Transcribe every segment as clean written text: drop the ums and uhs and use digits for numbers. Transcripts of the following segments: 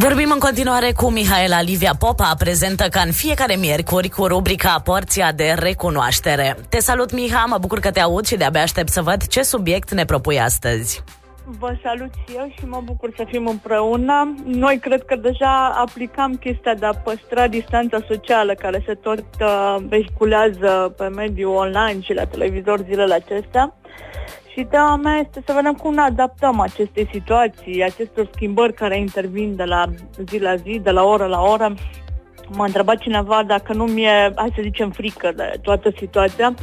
Vorbim în continuare cu Mihaela Livia Popa, prezentă ca în fiecare miercuri cu rubrica Porția de recunoaștere. Te salut, Miha, mă bucur că te aud și de-abia aștept să văd ce subiect ne propui astăzi. Vă salut și eu și mă bucur să fim împreună. Noi cred că deja aplicam chestia de a păstra distanța socială care se tot vehiculează pe mediul online și la televizor zilele acestea. Și tema mea este să vedem cum ne adaptăm acestei situații, acestor schimbări care intervin de la zi la zi, de la oră la oră. M-a întrebat cineva dacă nu mi-e, hai să zicem, frică de toată situația.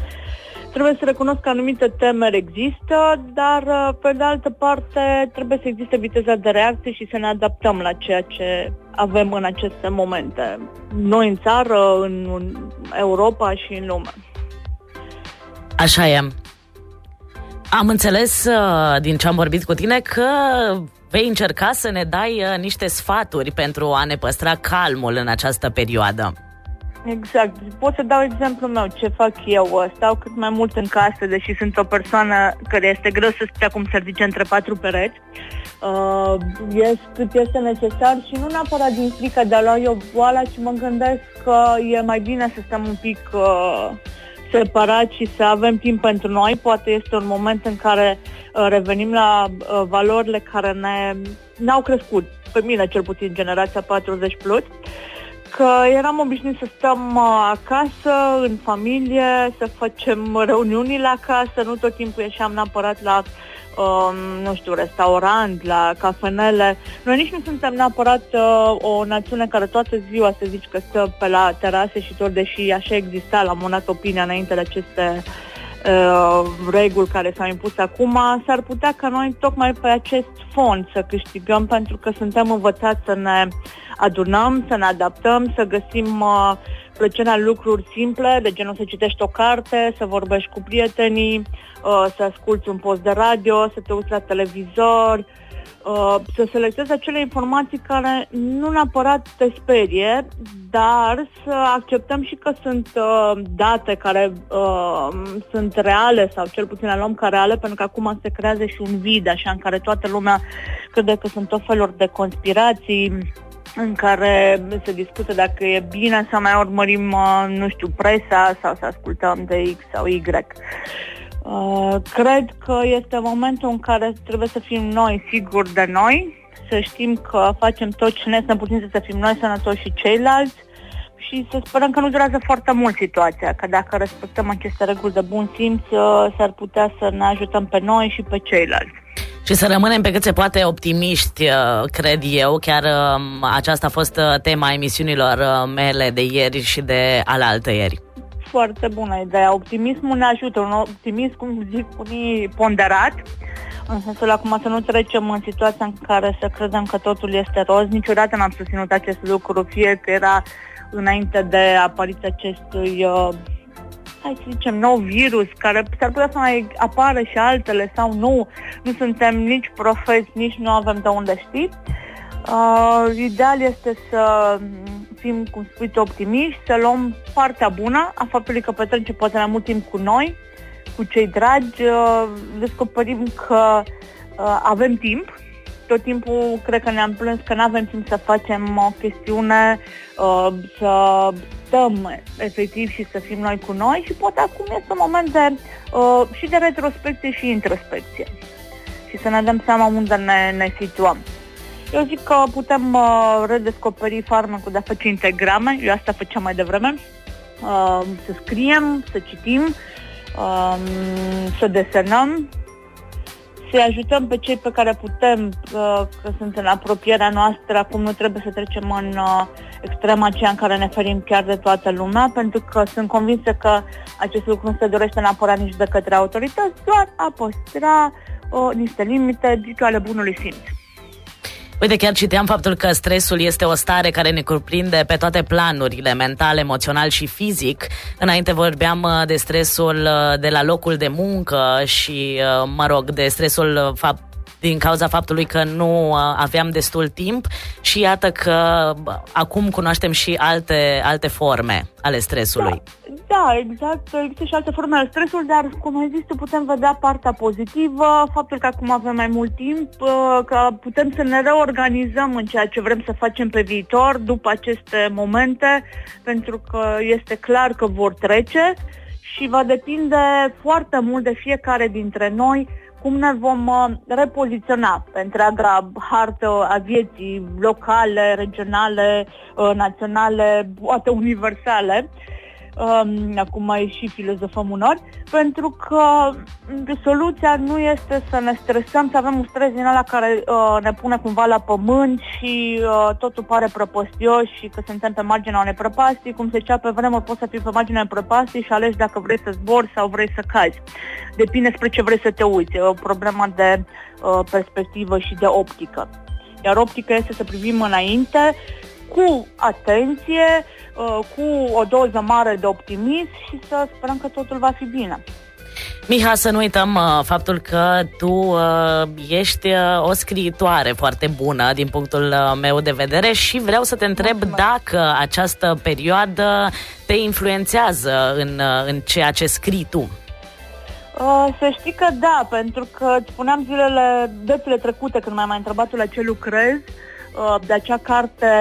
Trebuie să recunosc că anumite temeri există, dar pe de altă parte trebuie să existe viteza de reacție și să ne adaptăm la ceea ce avem în aceste momente, noi în țară, în Europa și în lume. Așa e. Am înțeles din ce am vorbit cu tine că vei încerca să ne dai niște sfaturi pentru a ne păstra calmul în această perioadă. Exact. Pot să dau exemplul meu, ce fac eu. Stau cât mai mult în casă, deși sunt o persoană care este greu să stea, cum se zice, între patru pereți. Cât este necesar și nu neapărat din frică de a lua eu boala, ci mă gândesc că e mai bine să stăm un pic separat și să avem timp pentru noi. Poate este un moment în care revenim la valorile care ne-au crescut, pe mine cel puțin, generația 40 plus. Că eram obișnuit să stăm acasă, în familie, să facem reuniunile acasă, nu tot timpul ieșeam neapărat la, restaurant, la cafenele. Noi nici nu suntem neapărat o națiune care toată ziua, să zici, că stă pe la terase și tot, deși așa exista la monat opinia înainte de aceste reguli care s-au impus acum, s-ar putea ca noi tocmai pe acest fond să câștigăm, pentru că suntem învățați să ne adunăm, să ne adaptăm, să găsim plăcerea lucruri simple, de genul să citești o carte, să vorbești cu prietenii, să asculți un post de radio, să te uiți la televizor, să selectezi acele informații care nu neapărat te sperie, dar să acceptăm și că sunt date care sunt reale, sau cel puțin le luăm ca reale, pentru că acum se creează și un vid așa în care toată lumea crede că sunt tot felul de conspirații, în care se discută dacă e bine să mai urmărim, nu știu, presa sau să ascultăm de X sau Y. Cred că este momentul în care trebuie să fim noi siguri de noi, să știm că facem tot ce ne stăm puțin să fim noi sănătoși și ceilalți, și să sperăm că nu durează foarte mult situația, că dacă respectăm aceste reguli de bun simț, s-ar putea să ne ajutăm pe noi și pe ceilalți. Și să rămânem pe cât se poate optimiști, cred eu. Chiar aceasta a fost tema emisiunilor mele de ieri și de alaltăieri. Foarte bună ideea. Optimismul ne ajută. Un optimism, cum zic unii, ponderat. În sensul, acum să nu trecem în situația în care să credem că totul este roz. Niciodată n-am susținut acest lucru, fie că era înainte de apariția acestui, hai să zicem, nou virus, care s-ar putea să mai apară și altele sau nu. Nu suntem nici profeți, nici nu avem de unde ști. Ideal este să fim, cum spui, optimiști, să luăm partea bună a faptului că petrecem poate mai mult timp cu noi, cu cei dragi. Descoperim că avem timp. Tot timpul cred că ne-am plâns că n-avem timp să facem o chestiune, să stăm efectiv și să fim noi cu noi, și poate acum este un moment și de retrospecție și introspecție și să ne dăm seama unde ne situăm. Eu zic că putem redescoperi farmecul de a face integrame, eu asta făceam mai devreme, să scriem, să citim, să desenăm, să-i ajutăm pe cei pe care putem, că sunt în apropierea noastră. Acum nu trebuie să trecem în extrema aceea în care ne ferim chiar de toată lumea, pentru că sunt convinsă că acest lucru nu se dorește neapărat nici de către autorități, doar a păstra niște limite ale bunului simț. Uite, chiar citeam faptul că stresul este o stare care ne cuprinde pe toate planurile, mental, emoțional și fizic. Înainte vorbeam de stresul de la locul de muncă și, mă rog, de stresul din cauza faptului că nu aveam destul timp, și iată că acum cunoaștem și alte forme ale stresului. Da. Da, exact. Există și alte forme ale stresului, dar cum ai zis, putem vedea partea pozitivă, faptul că acum avem mai mult timp, că putem să ne reorganizăm în ceea ce vrem să facem pe viitor după aceste momente, pentru că este clar că vor trece și va depinde foarte mult de fiecare dintre noi cum ne vom repoziționa pe întreaga hartă a vieții locale, regionale, naționale, poate universale. Acum mai și filozofăm unor, pentru că soluția nu este să ne stresăm, să avem un stres din ala care ne pune cumva la pământ și totul pare prăpăstios și că suntem pe marginea unei prăpastii, cum se zicea pe vremuri, poți să fii pe marginea unei prăpastii și alegi dacă vrei să zbori sau vrei să cazi. Depinde spre ce vrei să te uiți, e o problemă de perspectivă și de optică. Iar optica este să privim înainte cu atenție, cu o doză mare de optimism și să sperăm că totul va fi bine. Miha, să nu uităm faptul că tu ești o scriitoare foarte bună din punctul meu de vedere și vreau să te întreb dacă această perioadă te influențează în ceea ce scrii tu. Să știi că da, pentru că spuneam zilele trecute când m-ai mai întrebat la ce lucrez, de acea carte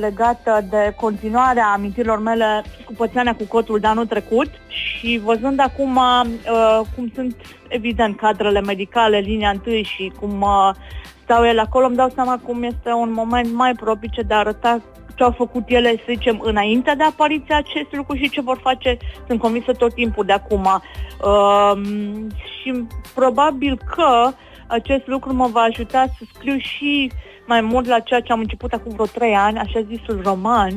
legată de continuarea amintirilor mele cu Pățania cu cotul de anul trecut și văzând acum cum sunt evident cadrele medicale, linia întâi și cum stau ele acolo, îmi dau seama cum este un moment mai propice de a arăta ce au făcut ele, să zicem, înainte de apariția acestui lucru și ce vor face, sunt convinsă, tot timpul de acum. Și probabil că acest lucru mă va ajuta să scriu și mai mult la ceea ce am început acum vreo 3 ani, așa zisul roman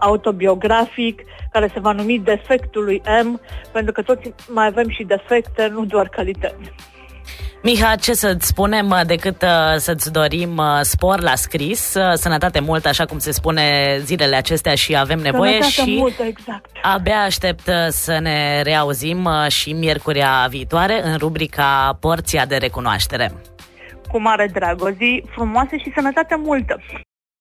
autobiografic, care se va numi Defectul lui M, pentru că toți mai avem și defecte, nu doar calități. Miha, ce să-ți spunem decât să-ți dorim spor la scris, sănătate mult, așa cum se spune zilele acestea și avem nevoie. Sănătate și multă, exact. Abia aștept să ne reauzim și miercurea viitoare în rubrica Porția de recunoaștere. Cu mare drag, o zi frumoasă și sănătate multă!